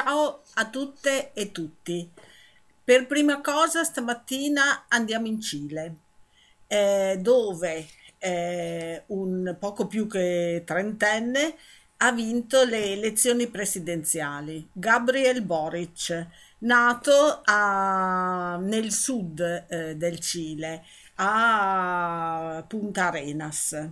Ciao a tutte e tutti. Per prima cosa stamattina andiamo in Cile, dove un poco più che trentenne ha vinto le elezioni presidenziali. Gabriel Boric, nato nel sud del Cile, a Punta Arenas.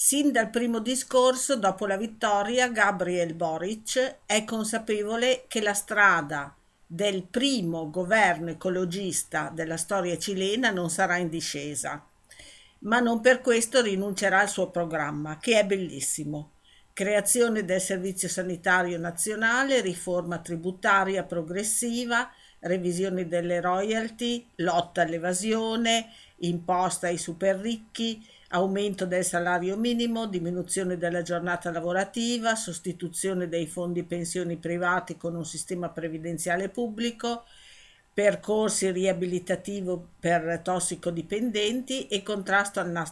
Sin dal primo discorso, dopo la vittoria, Gabriel Boric è consapevole che la strada del primo governo ecologista della storia cilena non sarà in discesa, ma non per questo rinuncerà al suo programma, che è bellissimo. Creazione del Servizio Sanitario Nazionale, riforma tributaria progressiva, revisione delle royalty, lotta all'evasione, imposta ai super ricchi, aumento del salario minimo, diminuzione della giornata lavorativa, sostituzione dei fondi pensioni privati con un sistema previdenziale pubblico, percorsi riabilitativo per tossicodipendenti e contrasto al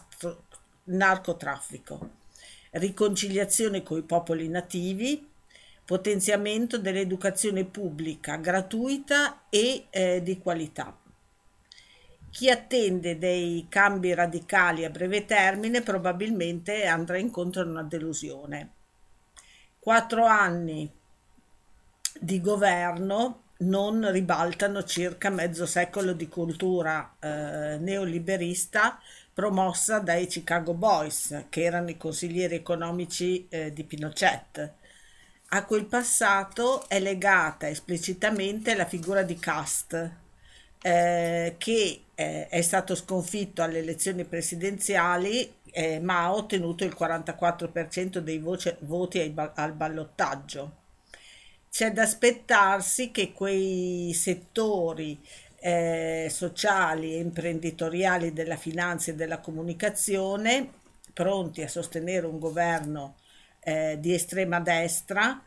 narcotraffico, riconciliazione coi popoli nativi, potenziamento dell'educazione pubblica gratuita e di qualità. Chi attende dei cambi radicali a breve termine probabilmente andrà incontro a una delusione. 4 anni di governo non ribaltano circa mezzo secolo di cultura neoliberista promossa dai Chicago Boys, che erano i consiglieri economici di Pinochet. A quel passato è legata esplicitamente la figura di Kast, che è stato sconfitto alle elezioni presidenziali, ma ha ottenuto il 44% dei voti al ballottaggio. C'è da aspettarsi che quei settori sociali e imprenditoriali della finanza e della comunicazione, pronti a sostenere un governo di estrema destra,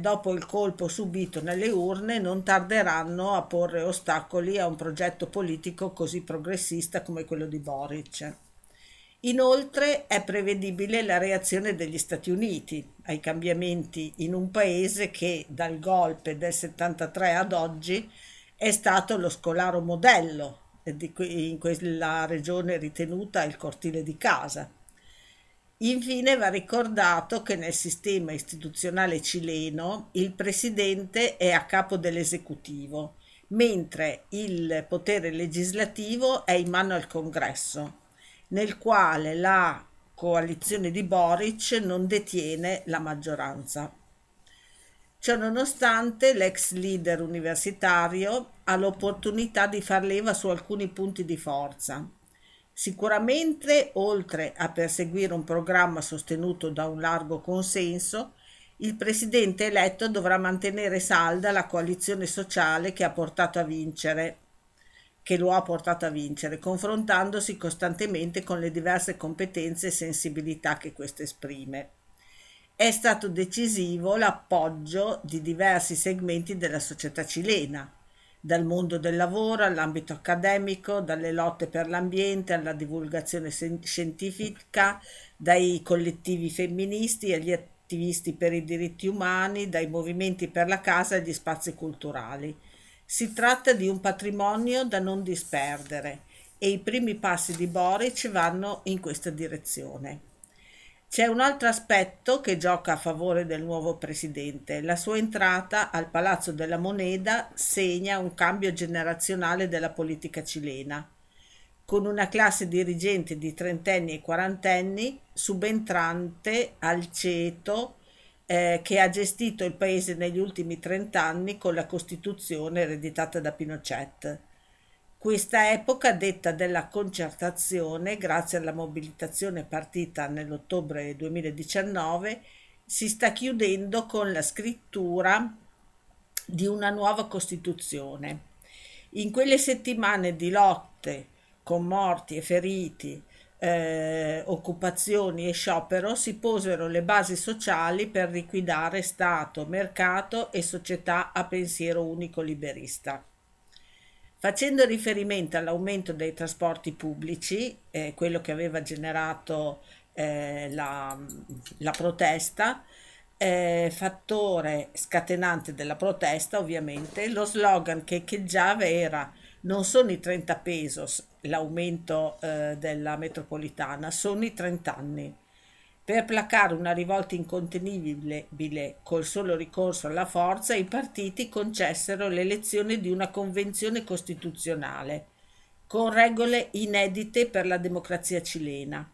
dopo il colpo subito nelle urne, non tarderanno a porre ostacoli a un progetto politico così progressista come quello di Boric. Inoltre è prevedibile la reazione degli Stati Uniti ai cambiamenti in un paese che dal golpe del 73 ad oggi è stato lo scolaro modello in quella regione ritenuta il cortile di casa. Infine va ricordato che nel sistema istituzionale cileno il presidente è a capo dell'esecutivo, mentre il potere legislativo è in mano al congresso, nel quale la coalizione di Boric non detiene la maggioranza. Ciononostante, l'ex leader universitario ha l'opportunità di far leva su alcuni punti di forza. Sicuramente, oltre a perseguire un programma sostenuto da un largo consenso, il presidente eletto dovrà mantenere salda la coalizione sociale che lo ha portato a vincere, confrontandosi costantemente con le diverse competenze e sensibilità che questo esprime. È stato decisivo l'appoggio di diversi segmenti della società cilena, dal mondo del lavoro all'ambito accademico, dalle lotte per l'ambiente alla divulgazione scientifica, dai collettivi femministi agli attivisti per i diritti umani, dai movimenti per la casa e gli spazi culturali. Si tratta di un patrimonio da non disperdere e i primi passi di Boric vanno in questa direzione. C'è un altro aspetto che gioca a favore del nuovo presidente. La sua entrata al Palazzo della Moneda segna un cambio generazionale della politica cilena, con una classe dirigente di trentenni e quarantenni subentrante al ceto che ha gestito il paese negli ultimi 30 anni con la Costituzione ereditata da Pinochet. Questa epoca detta della concertazione, grazie alla mobilitazione partita nell'ottobre 2019, si sta chiudendo con la scrittura di una nuova Costituzione. In quelle settimane di lotte, con morti e feriti, occupazioni e sciopero, si posero le basi sociali per liquidare Stato, mercato e società a pensiero unico liberista. Facendo riferimento all'aumento dei trasporti pubblici, quello che aveva generato la protesta, fattore scatenante della protesta, ovviamente, lo slogan che echeggiava era: non sono i 30 pesos l'aumento della metropolitana, sono i 30 anni. Per placare una rivolta incontenibile col solo ricorso alla forza, i partiti concessero l'elezione di una convenzione costituzionale con regole inedite per la democrazia cilena: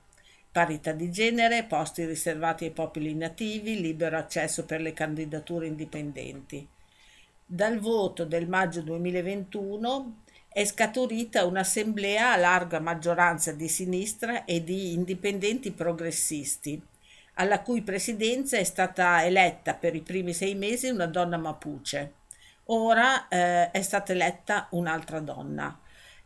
parità di genere, posti riservati ai popoli nativi, libero accesso per le candidature indipendenti. Dal voto del maggio 2021 è scaturita un'assemblea a larga maggioranza di sinistra e di indipendenti progressisti, alla cui presidenza è stata eletta per i primi 6 mesi una donna Mapuche. Ora è stata eletta un'altra donna.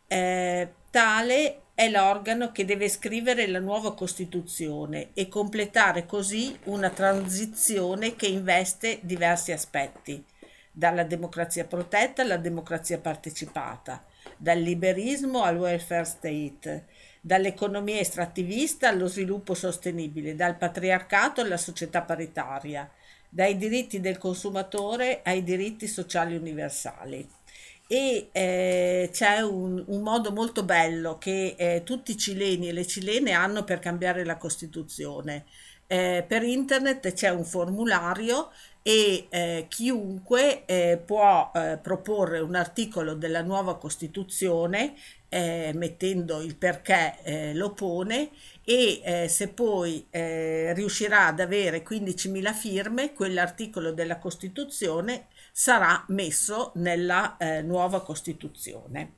Tale è l'organo che deve scrivere la nuova Costituzione e completare così una transizione che investe diversi aspetti, dalla democrazia protetta alla democrazia partecipata, dal liberismo al welfare state, dall'economia estrattivista allo sviluppo sostenibile, dal patriarcato alla società paritaria, dai diritti del consumatore ai diritti sociali universali. E c'è un modo molto bello che tutti i cileni e le cilene hanno per cambiare la Costituzione. Per internet c'è un formulario e chiunque può proporre un articolo della nuova Costituzione mettendo il perché lo pone, e se poi riuscirà ad avere 15.000 firme, quell'articolo della Costituzione sarà messo nella nuova Costituzione.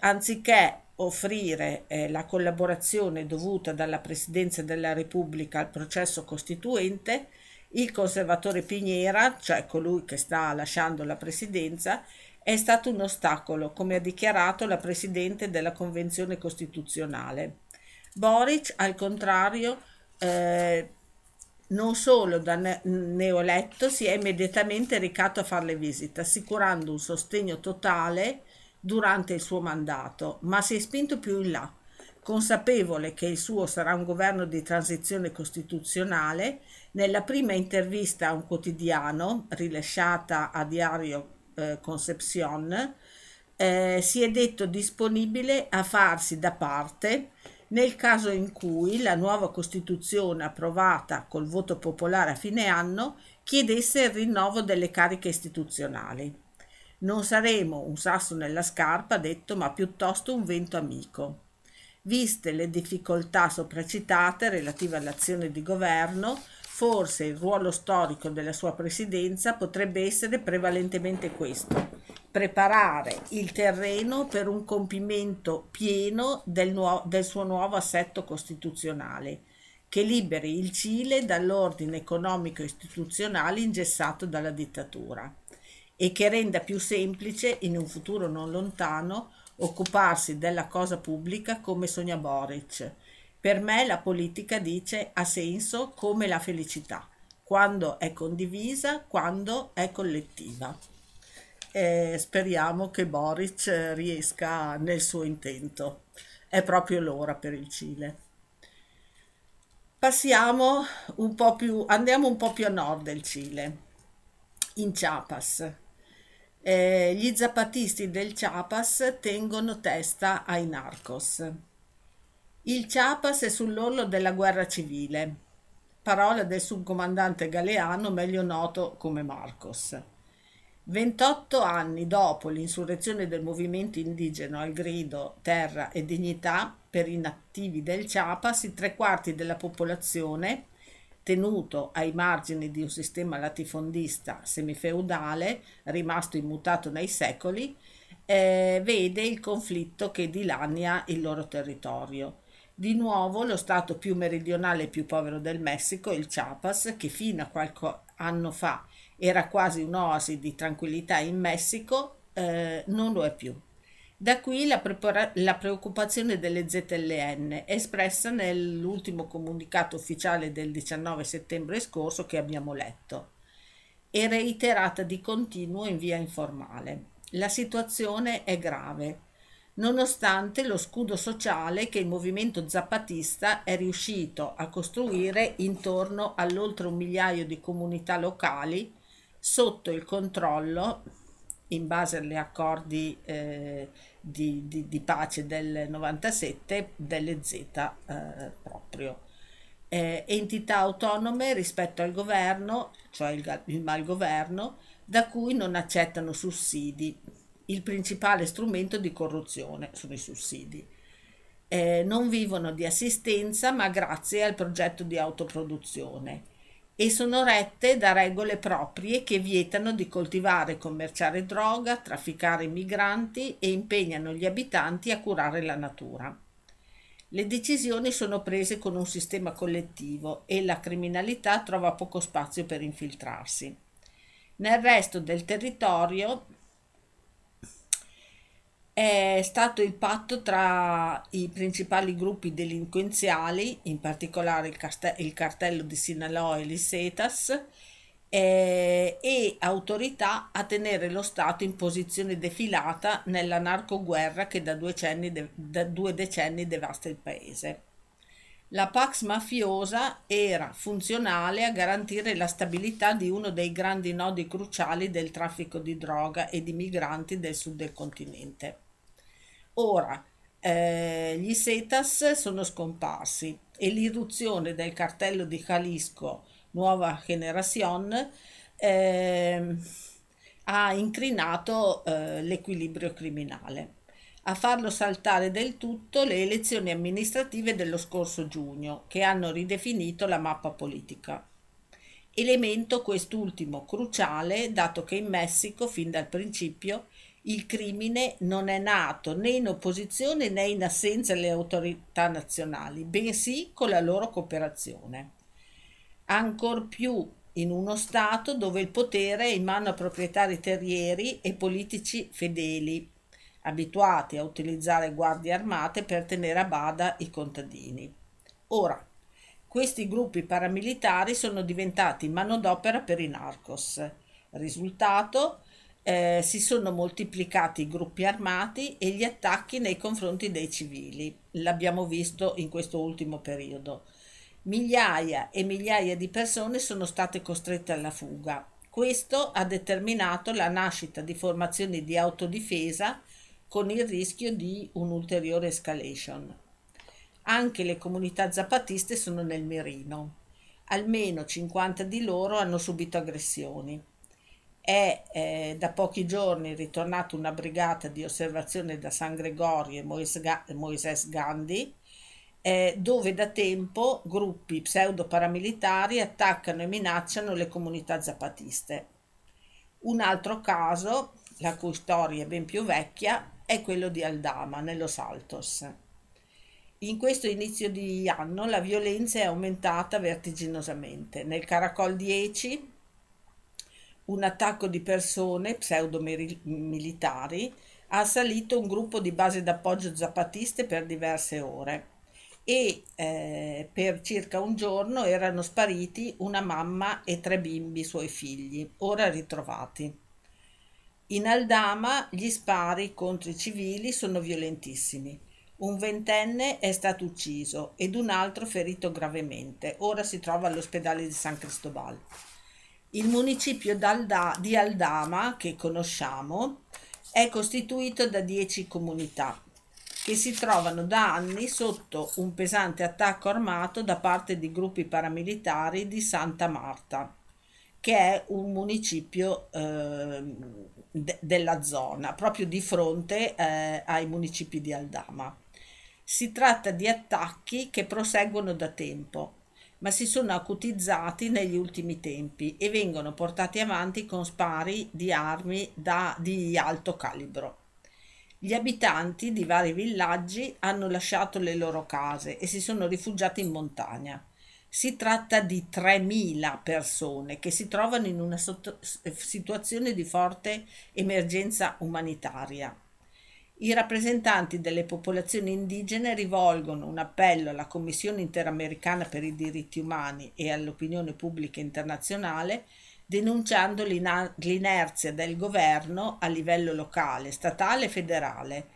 Anziché offrire la collaborazione dovuta dalla Presidenza della Repubblica al processo costituente, il conservatore Piñera, cioè colui che sta lasciando la Presidenza, è stato un ostacolo, come ha dichiarato la Presidente della Convenzione Costituzionale. Boric, al contrario, non solo da neoeletto si è immediatamente recato a farle visita, assicurando un sostegno totale durante il suo mandato, ma si è spinto più in là, consapevole che il suo sarà un governo di transizione costituzionale. Nella prima intervista a un quotidiano, rilasciata a Diario Concepción, si è detto disponibile a farsi da parte nel caso in cui la nuova Costituzione, approvata col voto popolare a fine anno, chiedesse il rinnovo delle cariche istituzionali. Non saremo un sasso nella scarpa, ha detto, ma piuttosto un vento amico. Viste le difficoltà sopracitate relative all'azione di governo, forse il ruolo storico della sua presidenza potrebbe essere prevalentemente questo: preparare il terreno per un compimento pieno del suo nuovo assetto costituzionale, che liberi il Cile dall'ordine economico e istituzionale ingessato dalla dittatura e che renda più semplice, in un futuro non lontano, occuparsi della cosa pubblica come sogna Boric. Per me la politica, dice, ha senso come la felicità, quando è condivisa, quando è collettiva. Speriamo che Boric riesca nel suo intento, è proprio l'ora per il Cile. Andiamo un po' più a nord del Cile, in Chiapas. Gli zapatisti del Chiapas tengono testa ai narcos. Il Chiapas è sull'orlo della guerra civile, parola del subcomandante Galeano, meglio noto come Marcos. 28 anni dopo l'insurrezione del movimento indigeno al grido Terra e Dignità, per i nativi del Chiapas, i 3/4 della popolazione, tenuto ai margini di un sistema latifondista semifeudale rimasto immutato nei secoli, vede il conflitto che dilania il loro territorio. Di nuovo lo stato più meridionale e più povero del Messico, il Chiapas, che fino a qualche anno fa era quasi un'oasi di tranquillità in Messico, non lo è più. Da qui la preoccupazione delle ZLN, espressa nell'ultimo comunicato ufficiale del 19 settembre scorso che abbiamo letto, e reiterata di continuo in via informale. La situazione è grave. nonostante lo scudo sociale che il movimento zapatista è riuscito a costruire intorno all'oltre un migliaio di comunità locali sotto il controllo, in base agli accordi di pace del 97, delle ZLN proprio. Entità autonome rispetto al governo, cioè il malgoverno, da cui non accettano sussidi. Il principale strumento di corruzione sono i sussidi. Non vivono di assistenza, ma grazie al progetto di autoproduzione, e sono rette da regole proprie che vietano di coltivare e commerciare droga, trafficare migranti e impegnano gli abitanti a curare la natura. Le decisioni sono prese con un sistema collettivo e la criminalità trova poco spazio per infiltrarsi. Nel resto del territorio è stato il patto tra i principali gruppi delinquenziali, in particolare il cartello di Sinaloa e le Setas, e autorità a tenere lo Stato in posizione defilata nella narcoguerra che da due decenni devasta il paese. La Pax mafiosa era funzionale a garantire la stabilità di uno dei grandi nodi cruciali del traffico di droga e di migranti del sud del continente. Ora, gli Setas sono scomparsi e l'irruzione del cartello di Jalisco Nuova Generación ha incrinato l'equilibrio criminale. A farlo saltare del tutto le elezioni amministrative dello scorso giugno, che hanno ridefinito la mappa politica. Elemento quest'ultimo cruciale, dato che in Messico, fin dal principio, il crimine non è nato né in opposizione né in assenza alle autorità nazionali, bensì con la loro cooperazione. Ancor più in uno Stato dove il potere è in mano a proprietari terrieri e politici fedeli, abituati a utilizzare guardie armate per tenere a bada i contadini. Ora, questi gruppi paramilitari sono diventati manodopera per i narcos. Risultato, si sono moltiplicati i gruppi armati e gli attacchi nei confronti dei civili. L'abbiamo visto in questo ultimo periodo. Migliaia e migliaia di persone sono state costrette alla fuga. Questo ha determinato la nascita di formazioni di autodifesa con il rischio di un'ulteriore escalation. Anche le comunità zapatiste sono nel mirino. Almeno 50 di loro hanno subito aggressioni. È da pochi giorni ritornata una brigata di osservazione da San Gregorio e Moisés Gandhi, dove da tempo gruppi pseudo-paramilitari attaccano e minacciano le comunità zapatiste. Un altro caso, la cui storia è ben più vecchia, è quello di Aldama, nello Saltos. In questo inizio di anno la violenza è aumentata vertiginosamente. Nel Caracol 10, un attacco di persone pseudo-militari ha assalito un gruppo di base d'appoggio zapatiste per diverse ore. E per circa un giorno erano spariti una mamma e 3 bimbi suoi figli, ora ritrovati. In Aldama gli spari contro i civili sono violentissimi. Un 20enne è stato ucciso ed un altro ferito gravemente. Ora si trova all'ospedale di San Cristobal. Il municipio di Aldama, che conosciamo, è costituito da 10 comunità, che si trovano da anni sotto un pesante attacco armato da parte di gruppi paramilitari di Santa Marta, che è un municipio della zona, proprio di fronte ai municipi di Aldama. Si tratta di attacchi che proseguono da tempo, ma si sono acutizzati negli ultimi tempi e vengono portati avanti con spari di armi di alto calibro. Gli abitanti di vari villaggi hanno lasciato le loro case e si sono rifugiati in montagna. Si tratta di 3.000 persone che si trovano in una situazione di forte emergenza umanitaria. I rappresentanti delle popolazioni indigene rivolgono un appello alla Commissione Interamericana per i Diritti Umani e all'opinione pubblica internazionale, denunciando l'inerzia del governo a livello locale, statale e federale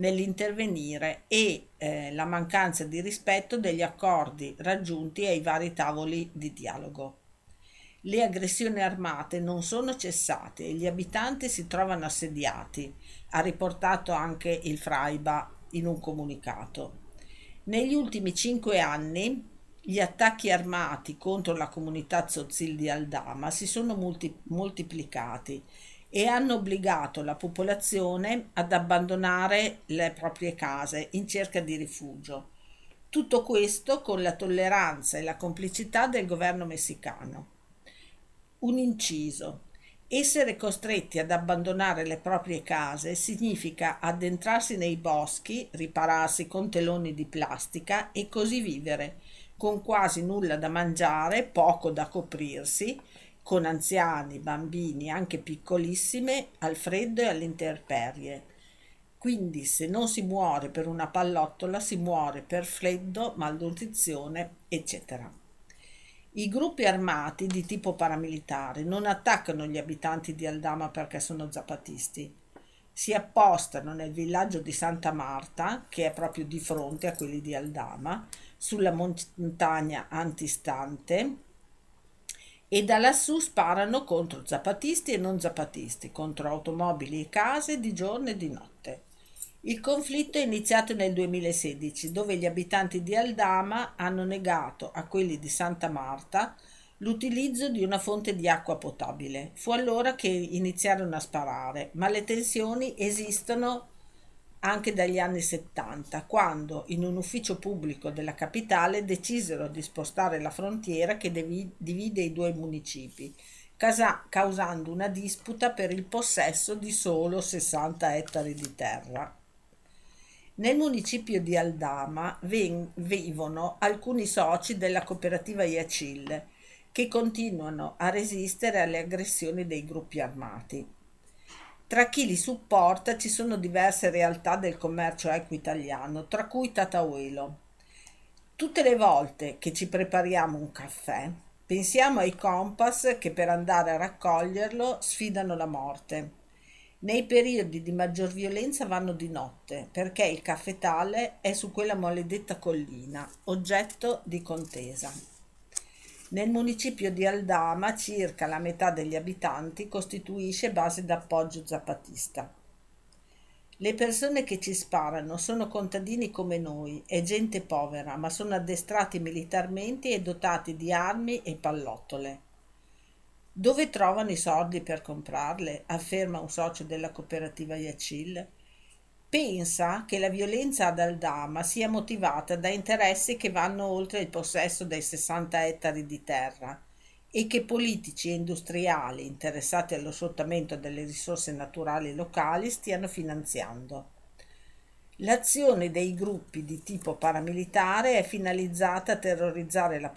nell'intervenire e la mancanza di rispetto degli accordi raggiunti ai vari tavoli di dialogo. Le aggressioni armate non sono cessate e gli abitanti si trovano assediati, ha riportato anche il Fraiba in un comunicato. Negli ultimi 5 anni gli attacchi armati contro la comunità tzotzil di Aldama si sono moltiplicati e hanno obbligato la popolazione ad abbandonare le proprie case in cerca di rifugio. Tutto questo con la tolleranza e la complicità del governo messicano. Un inciso. Essere costretti ad abbandonare le proprie case significa addentrarsi nei boschi, ripararsi con teloni di plastica e così vivere, con quasi nulla da mangiare, poco da coprirsi, con anziani, bambini, anche piccolissime, al freddo e alle intemperie. Quindi se non si muore per una pallottola, si muore per freddo, malnutrizione, eccetera. I gruppi armati di tipo paramilitare non attaccano gli abitanti di Aldama perché sono zapatisti. Si appostano nel villaggio di Santa Marta, che è proprio di fronte a quelli di Aldama, sulla montagna antistante, e da lassù sparano contro zapatisti e non zapatisti, contro automobili e case di giorno e di notte. Il conflitto è iniziato nel 2016, dove gli abitanti di Aldama hanno negato a quelli di Santa Marta l'utilizzo di una fonte di acqua potabile. Fu allora che iniziarono a sparare, ma le tensioni esistono anche dagli anni 70, quando in un ufficio pubblico della capitale decisero di spostare la frontiera che divide i due municipi, causando una disputa per il possesso di solo 60 ettari di terra. Nel municipio di Aldama vivono alcuni soci della cooperativa IACIL che continuano a resistere alle aggressioni dei gruppi armati. Tra chi li supporta ci sono diverse realtà del commercio equo italiano, tra cui Tatauelo. Tutte le volte che ci prepariamo un caffè, pensiamo ai compas che per andare a raccoglierlo sfidano la morte. Nei periodi di maggior violenza vanno di notte, perché il caffetale è su quella maledetta collina, oggetto di contesa. Nel municipio di Aldama circa la metà degli abitanti costituisce base d'appoggio zapatista. Le persone che ci sparano sono contadini come noi, è gente povera, ma sono addestrati militarmente e dotati di armi e pallottole. Dove trovano i soldi per comprarle? Afferma un socio della cooperativa Yacil. Pensa che la violenza ad Aldama sia motivata da interessi che vanno oltre il possesso dei 60 ettari di terra e che politici e industriali interessati allo sfruttamento delle risorse naturali locali stiano finanziando. L'azione dei gruppi di tipo paramilitare è finalizzata a terrorizzare la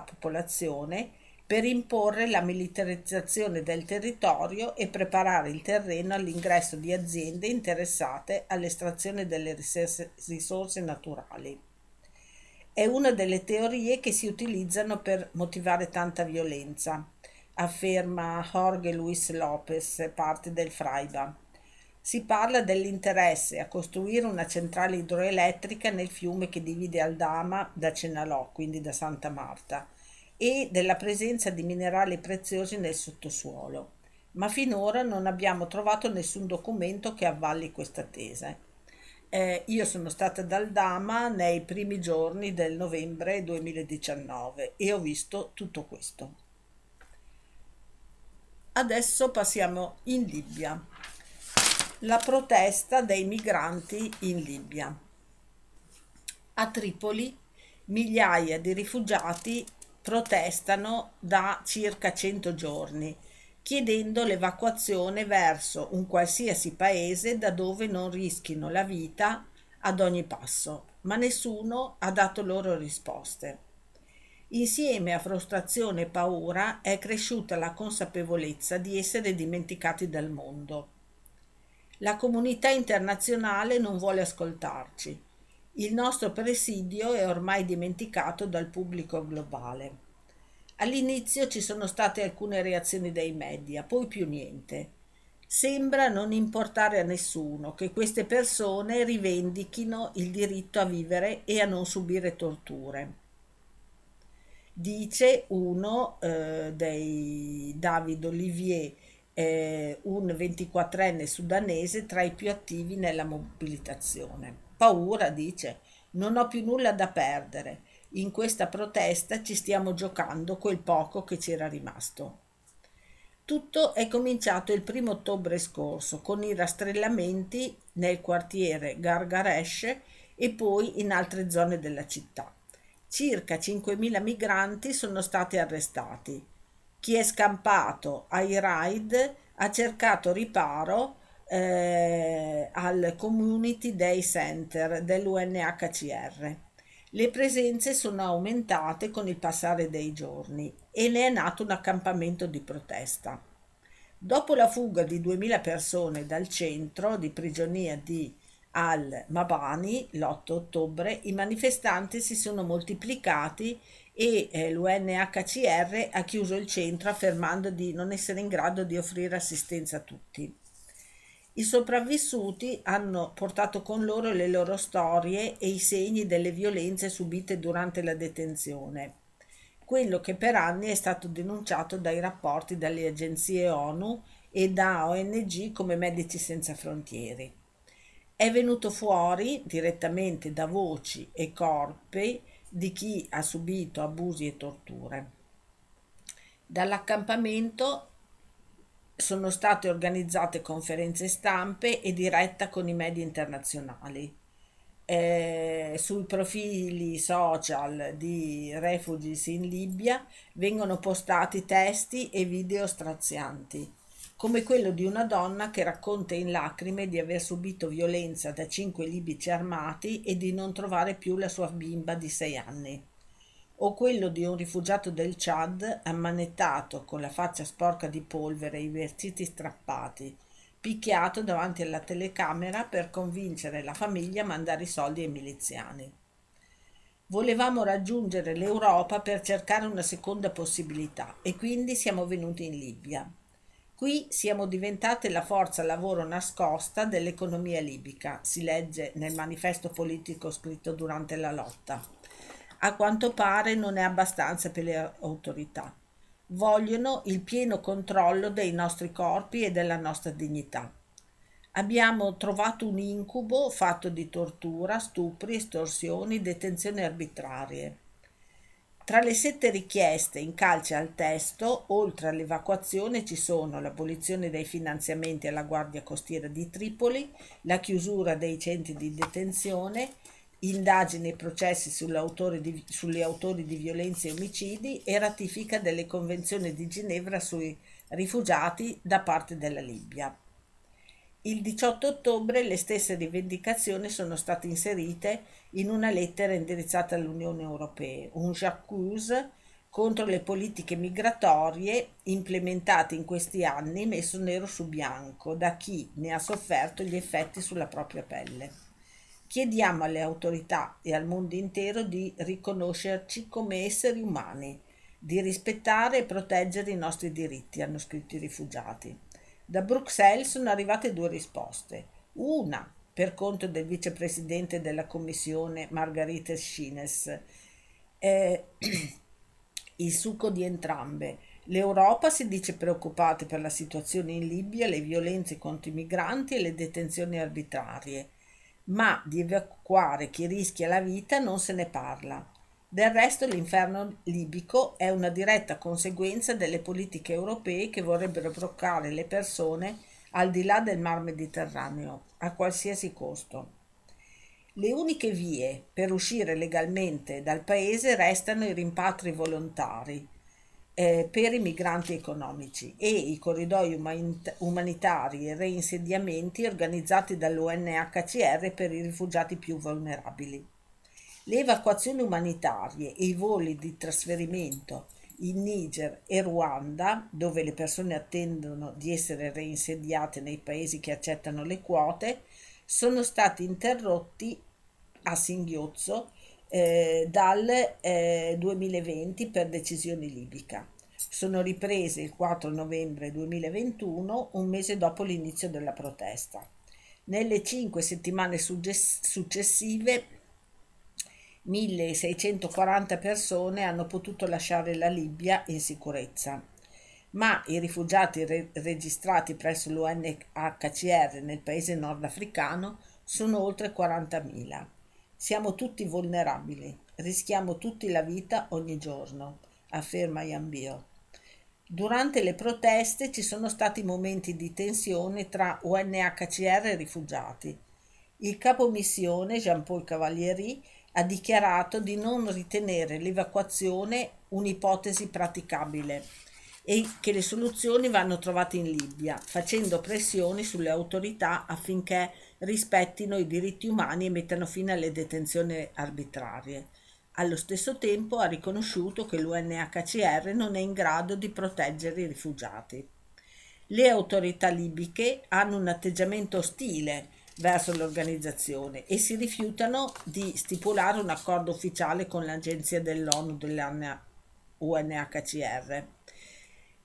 popolazione per imporre la militarizzazione del territorio e preparare il terreno all'ingresso di aziende interessate all'estrazione delle risorse naturali. È una delle teorie che si utilizzano per motivare tanta violenza, afferma Jorge Luis Lopez, parte del Fraiba. Si parla dell'interesse a costruire una centrale idroelettrica nel fiume che divide Aldama da Cenalò, quindi da Santa Marta, e della presenza di minerali preziosi nel sottosuolo, ma finora non abbiamo trovato nessun documento che avvalli questa tesi. Io sono stata ad Aldama nei primi giorni del novembre 2019 e ho visto tutto questo. Adesso passiamo in Libia. La protesta dei migranti in Libia. A Tripoli migliaia di rifugiati protestano da circa 100 giorni, chiedendo l'evacuazione verso un qualsiasi paese da dove non rischino la vita ad ogni passo, ma nessuno ha dato loro risposte. Insieme a frustrazione e paura è cresciuta la consapevolezza di essere dimenticati dal mondo. La comunità internazionale non vuole ascoltarci. Il nostro presidio è ormai dimenticato dal pubblico globale. All'inizio ci sono state alcune reazioni dei media, poi più niente. Sembra non importare a nessuno che queste persone rivendichino il diritto a vivere e a non subire torture. Dice uno dei David Olivier, un 24enne sudanese tra i più attivi nella mobilitazione. Paura, dice, non ho più nulla da perdere. In questa protesta ci stiamo giocando quel poco che c'era rimasto. Tutto è cominciato il 1° ottobre scorso con i rastrellamenti nel quartiere Gargaresh e poi in altre zone della città. Circa 5.000 migranti sono stati arrestati. Chi è scampato ai raid ha cercato riparo al Community Day Center dell'UNHCR. Le presenze sono aumentate con il passare dei giorni e ne è nato un accampamento di protesta. Dopo la fuga di 2.000 persone dal centro di prigionia di Al-Mabani l'8 ottobre, i manifestanti si sono moltiplicati e l'UNHCR ha chiuso il centro affermando di non essere in grado di offrire assistenza a tutti. I sopravvissuti hanno portato con loro le loro storie e i segni delle violenze subite durante la detenzione, quello che per anni è stato denunciato dai rapporti dalle agenzie ONU e da ONG come Medici Senza Frontiere. È venuto fuori direttamente da voci e corpi di chi ha subito abusi e torture. Dall'accampamento sono state organizzate conferenze stampe e diretta con i media internazionali. Sui profili social di Refugees in Libia vengono postati testi e video strazianti, come quello di una donna che racconta in lacrime di aver subito violenza da 5 libici armati e di non trovare più la sua bimba di 6 anni, o quello di un rifugiato del Chad ammanettato con la faccia sporca di polvere e i vestiti strappati, picchiato davanti alla telecamera per convincere la famiglia a mandare i soldi ai miliziani. Volevamo raggiungere l'Europa per cercare una seconda possibilità e quindi siamo venuti in Libia. Qui siamo diventate la forza lavoro nascosta dell'economia libica, si legge nel manifesto politico scritto durante la lotta. A quanto pare non è abbastanza per le autorità. Vogliono il pieno controllo dei nostri corpi e della nostra dignità. Abbiamo trovato un incubo fatto di tortura, stupri, estorsioni, detenzioni arbitrarie. Tra le 7 richieste in calce al testo, oltre all'evacuazione, ci sono l'abolizione dei finanziamenti alla Guardia Costiera di Tripoli, la chiusura dei centri di detenzione, indagini e processi sugli autori di violenze e omicidi e ratifica delle convenzioni di Ginevra sui rifugiati da parte della Libia. Il 18 ottobre le stesse rivendicazioni sono state inserite in una lettera indirizzata all'Unione Europea, un j'accuse contro le politiche migratorie implementate in questi anni messo nero su bianco da chi ne ha sofferto gli effetti sulla propria pelle. Chiediamo alle autorità e al mondo intero di riconoscerci come esseri umani, di rispettare e proteggere i nostri diritti, hanno scritto i rifugiati. Da Bruxelles sono arrivate 2 risposte, una per conto del vicepresidente della Commissione Margaritis Schinas, il succo di entrambe. L'Europa si dice preoccupata per la situazione in Libia, le violenze contro i migranti e le detenzioni arbitrarie, ma di evacuare chi rischia la vita non se ne parla. Del resto l'inferno libico è una diretta conseguenza delle politiche europee che vorrebbero bloccare le persone al di là del Mar Mediterraneo, a qualsiasi costo. Le uniche vie per uscire legalmente dal paese restano i rimpatri volontari per i migranti economici e i corridoi umanitari e reinsediamenti organizzati dall'UNHCR per i rifugiati più vulnerabili. Le evacuazioni umanitarie e i voli di trasferimento in Niger e Ruanda, dove le persone attendono di essere reinsediate nei paesi che accettano le quote, sono stati interrotti a singhiozzo dal 2020 per decisione libica. sono riprese il 4 novembre 2021, un mese dopo l'inizio della protesta. Nelle 5 settimane successive 1.640 persone hanno potuto lasciare la Libia in sicurezza, ma i rifugiati registrati presso l'UNHCR nel paese nordafricano sono oltre 40.000. Siamo tutti vulnerabili, rischiamo tutti la vita ogni giorno, afferma Iambio. Durante le proteste ci sono stati momenti di tensione tra UNHCR e rifugiati. Il capomissione Jean-Paul Cavalieri ha dichiarato di non ritenere l'evacuazione un'ipotesi praticabile e che le soluzioni vanno trovate in Libia, facendo pressioni sulle autorità affinché rispettino i diritti umani e mettano fine alle detenzioni arbitrarie. Allo stesso tempo ha riconosciuto che l'UNHCR non è in grado di proteggere i rifugiati. Le autorità libiche hanno un atteggiamento ostile verso l'organizzazione e si rifiutano di stipulare un accordo ufficiale con l'agenzia dell'ONU dell'UNHCR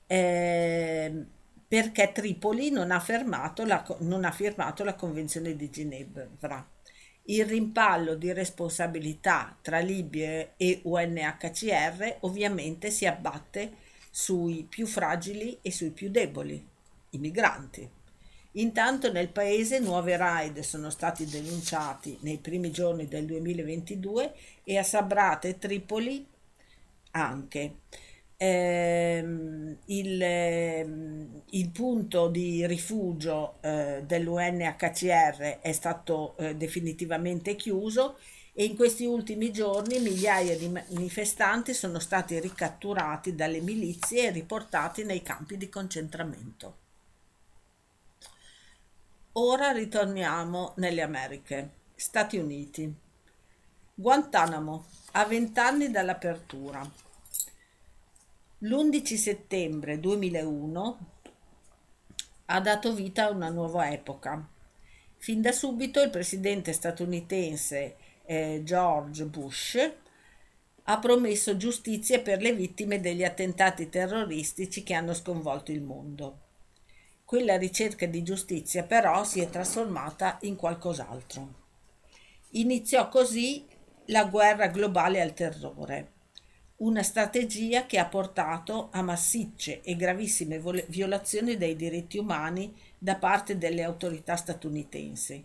perché Tripoli non ha firmato la Convenzione di Ginevra. Il rimpallo di responsabilità tra Libia e UNHCR ovviamente si abbatte sui più fragili e sui più deboli, i migranti. Intanto nel paese nuovi raid sono stati denunciati nei primi giorni del 2022 e a Sabrata e Tripoli anche. Il punto di rifugio dell'UNHCR è stato definitivamente chiuso e in questi ultimi giorni migliaia di manifestanti sono stati ricatturati dalle milizie e riportati nei campi di concentramento. Ora ritorniamo nelle Americhe, Stati Uniti. Guantanamo, a 20 anni dall'apertura. L'11 settembre 2001 ha dato vita a una nuova epoca. Fin da subito il presidente statunitense George Bush ha promesso giustizia per le vittime degli attentati terroristici che hanno sconvolto il mondo. Quella ricerca di giustizia però si è trasformata in qualcos'altro. Iniziò così la guerra globale al terrore. Una strategia che ha portato a massicce e gravissime violazioni dei diritti umani da parte delle autorità statunitensi.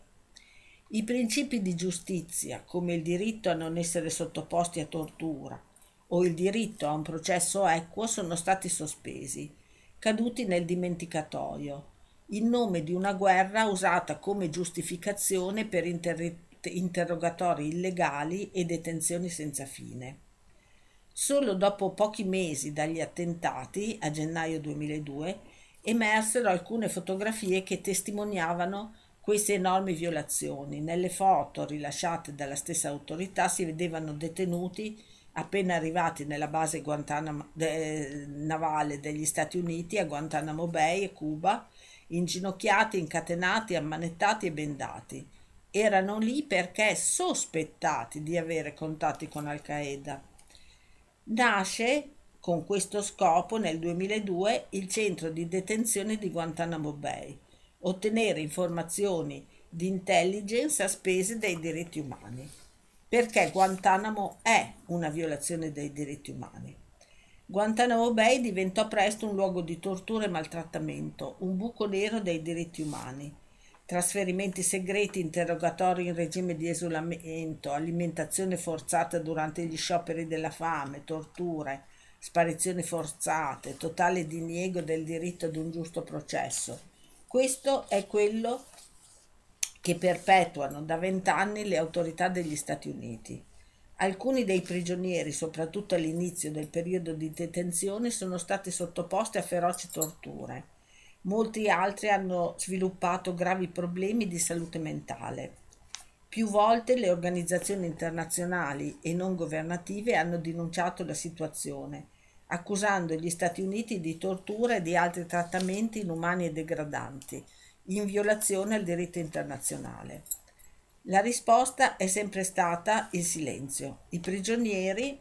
I principi di giustizia, come il diritto a non essere sottoposti a tortura o il diritto a un processo equo, sono stati sospesi, caduti nel dimenticatoio, in nome di una guerra usata come giustificazione per interrogatori illegali e detenzioni senza fine. Solo dopo pochi mesi dagli attentati, a gennaio 2002, emersero alcune fotografie che testimoniavano queste enormi violazioni. Nelle foto rilasciate dalla stessa autorità si vedevano detenuti appena arrivati nella base navale degli Stati Uniti a Guantanamo Bay e Cuba, inginocchiati, incatenati, ammanettati e bendati. Erano lì perché sospettati di avere contatti con Al Qaeda. Nasce con questo scopo nel 2002 il centro di detenzione di Guantanamo Bay, ottenere informazioni di intelligence a spese dei diritti umani, perché Guantanamo è una violazione dei diritti umani. Guantanamo Bay diventò presto un luogo di tortura e maltrattamento, un buco nero dei diritti umani, trasferimenti segreti, interrogatori in regime di isolamento, alimentazione forzata durante gli scioperi della fame, torture, sparizioni forzate, totale diniego del diritto ad un giusto processo. Questo è quello che perpetuano da 20 anni le autorità degli Stati Uniti. Alcuni dei prigionieri, soprattutto all'inizio del periodo di detenzione, sono stati sottoposti a feroci torture. Molti altri hanno sviluppato gravi problemi di salute mentale. Più volte le organizzazioni internazionali e non governative hanno denunciato la situazione, accusando gli Stati Uniti di tortura e di altri trattamenti inumani e degradanti, in violazione al diritto internazionale. La risposta è sempre stata il silenzio. I prigionieri,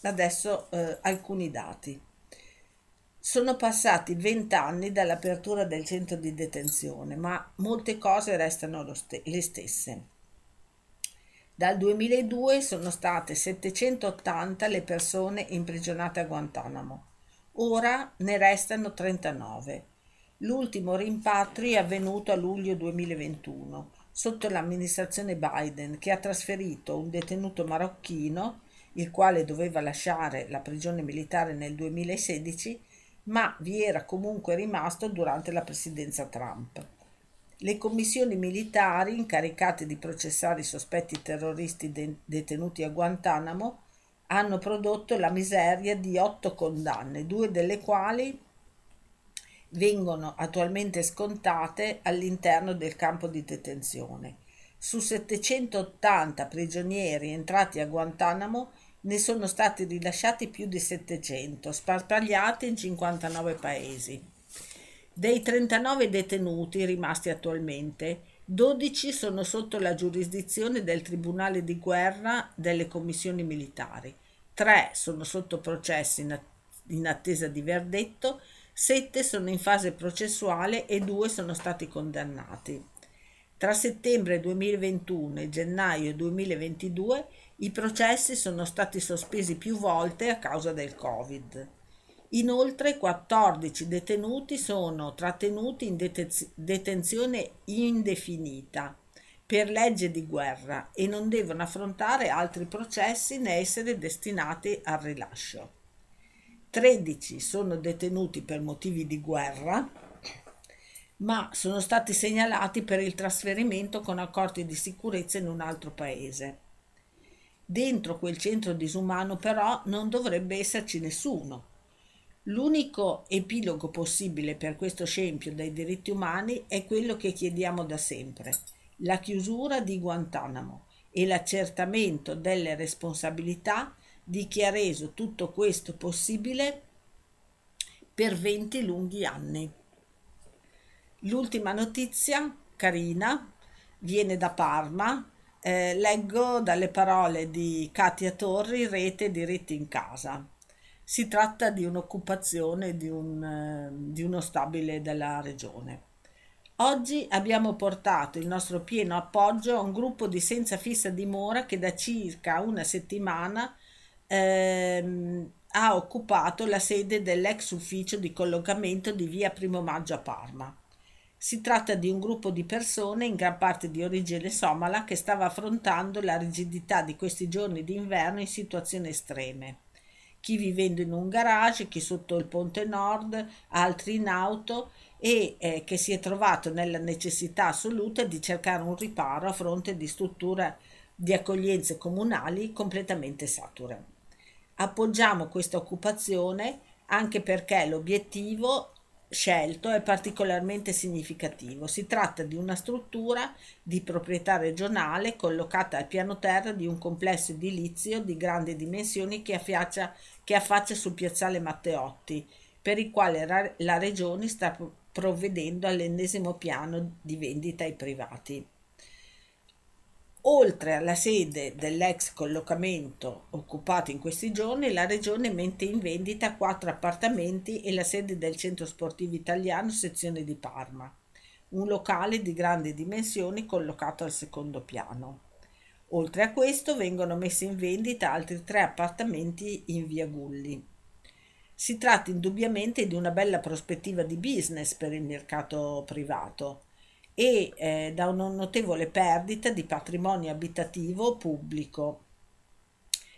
adesso alcuni dati. Sono passati 20 anni dall'apertura del centro di detenzione, ma molte cose restano le stesse. Dal 2002 sono state 780 le persone imprigionate a Guantanamo. Ora ne restano 39. L'ultimo rimpatrio è avvenuto a luglio 2021, sotto l'amministrazione Biden, che ha trasferito un detenuto marocchino, il quale doveva lasciare la prigione militare nel 2016, ma vi era comunque rimasto durante la presidenza Trump. Le commissioni militari incaricate di processare i sospetti terroristi detenuti a Guantanamo hanno prodotto la miseria di 8 condanne, 2 delle quali vengono attualmente scontate all'interno del campo di detenzione. Su 780 prigionieri entrati a Guantanamo ne sono stati rilasciati più di 700, sparpagliati in 59 paesi. Dei 39 detenuti rimasti attualmente, 12 sono sotto la giurisdizione del Tribunale di Guerra delle Commissioni Militari, 3 sono sotto processi in attesa di verdetto, 7 sono in fase processuale e 2 sono stati condannati. Tra settembre 2021 e gennaio 2022 i processi sono stati sospesi più volte a causa del Covid. Inoltre 14 detenuti sono trattenuti in detenzione indefinita per legge di guerra e non devono affrontare altri processi né essere destinati al rilascio. 13 sono detenuti per motivi di guerra, ma sono stati segnalati per il trasferimento con accordi di sicurezza in un altro paese. Dentro quel centro disumano però non dovrebbe esserci nessuno. L'unico epilogo possibile per questo scempio dei diritti umani è quello che chiediamo da sempre, la chiusura di Guantanamo e l'accertamento delle responsabilità di chi ha reso tutto questo possibile per 20 lunghi anni. L'ultima notizia, carina, viene da Parma. Leggo dalle parole di Katia Torri, Rete Diritti in Casa. Si tratta di un'occupazione di uno stabile della regione. Oggi abbiamo portato il nostro pieno appoggio a un gruppo di senza fissa dimora che da circa una settimana ha occupato la sede dell'ex ufficio di collocamento di via Primo Maggio a Parma. Si tratta di un gruppo di persone in gran parte di origine somala che stava affrontando la rigidità di questi giorni d'inverno in situazioni estreme. Chi vivendo in un garage, chi sotto il ponte nord, altri in auto e che si è trovato nella necessità assoluta di cercare un riparo a fronte di strutture di accoglienze comunali completamente sature. Appoggiamo questa occupazione anche perché l'obiettivo scelto è particolarmente significativo. Si tratta di una struttura di proprietà regionale collocata al piano terra di un complesso edilizio di grandi dimensioni che affaccia sul piazzale Matteotti, per il quale la regione sta provvedendo all'1º piano di vendita ai privati. Oltre alla sede dell'ex collocamento occupato in questi giorni, la regione mette in vendita 4 appartamenti e la sede del centro sportivo italiano sezione di Parma, un locale di grandi dimensioni collocato al 2° piano. Oltre a questo vengono messi in vendita altri 3 appartamenti in via Gulli. Si tratta indubbiamente di una bella prospettiva di business per il mercato privato e da una notevole perdita di patrimonio abitativo pubblico.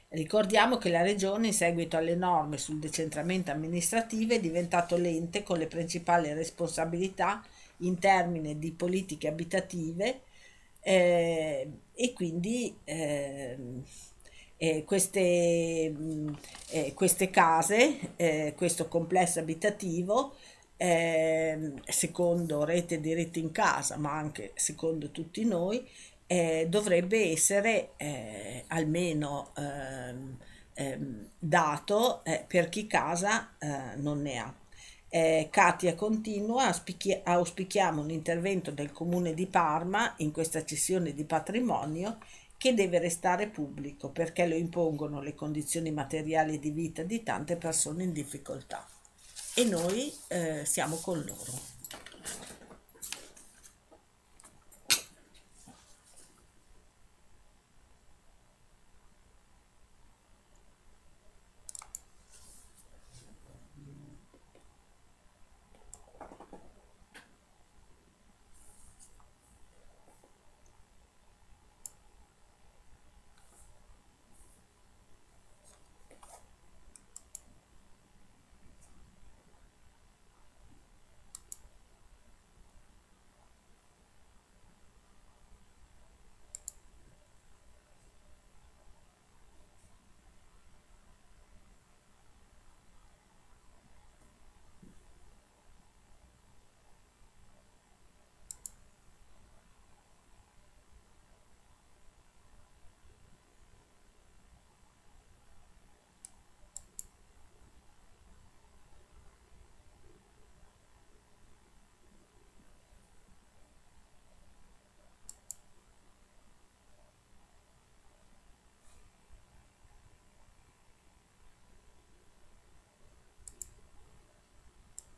Ricordiamo che la regione, in seguito alle norme sul decentramento amministrativo, è diventato l'ente con le principali responsabilità in termini di politiche abitative e quindi queste case, questo complesso abitativo, secondo Rete Diritti in Casa, ma anche secondo tutti noi, dovrebbe essere almeno dato per chi casa non ne ha. Katia continua: auspichiamo un intervento del Comune di Parma in questa cessione di patrimonio che deve restare pubblico perché lo impongono le condizioni materiali di vita di tante persone in difficoltà. e noi siamo con loro.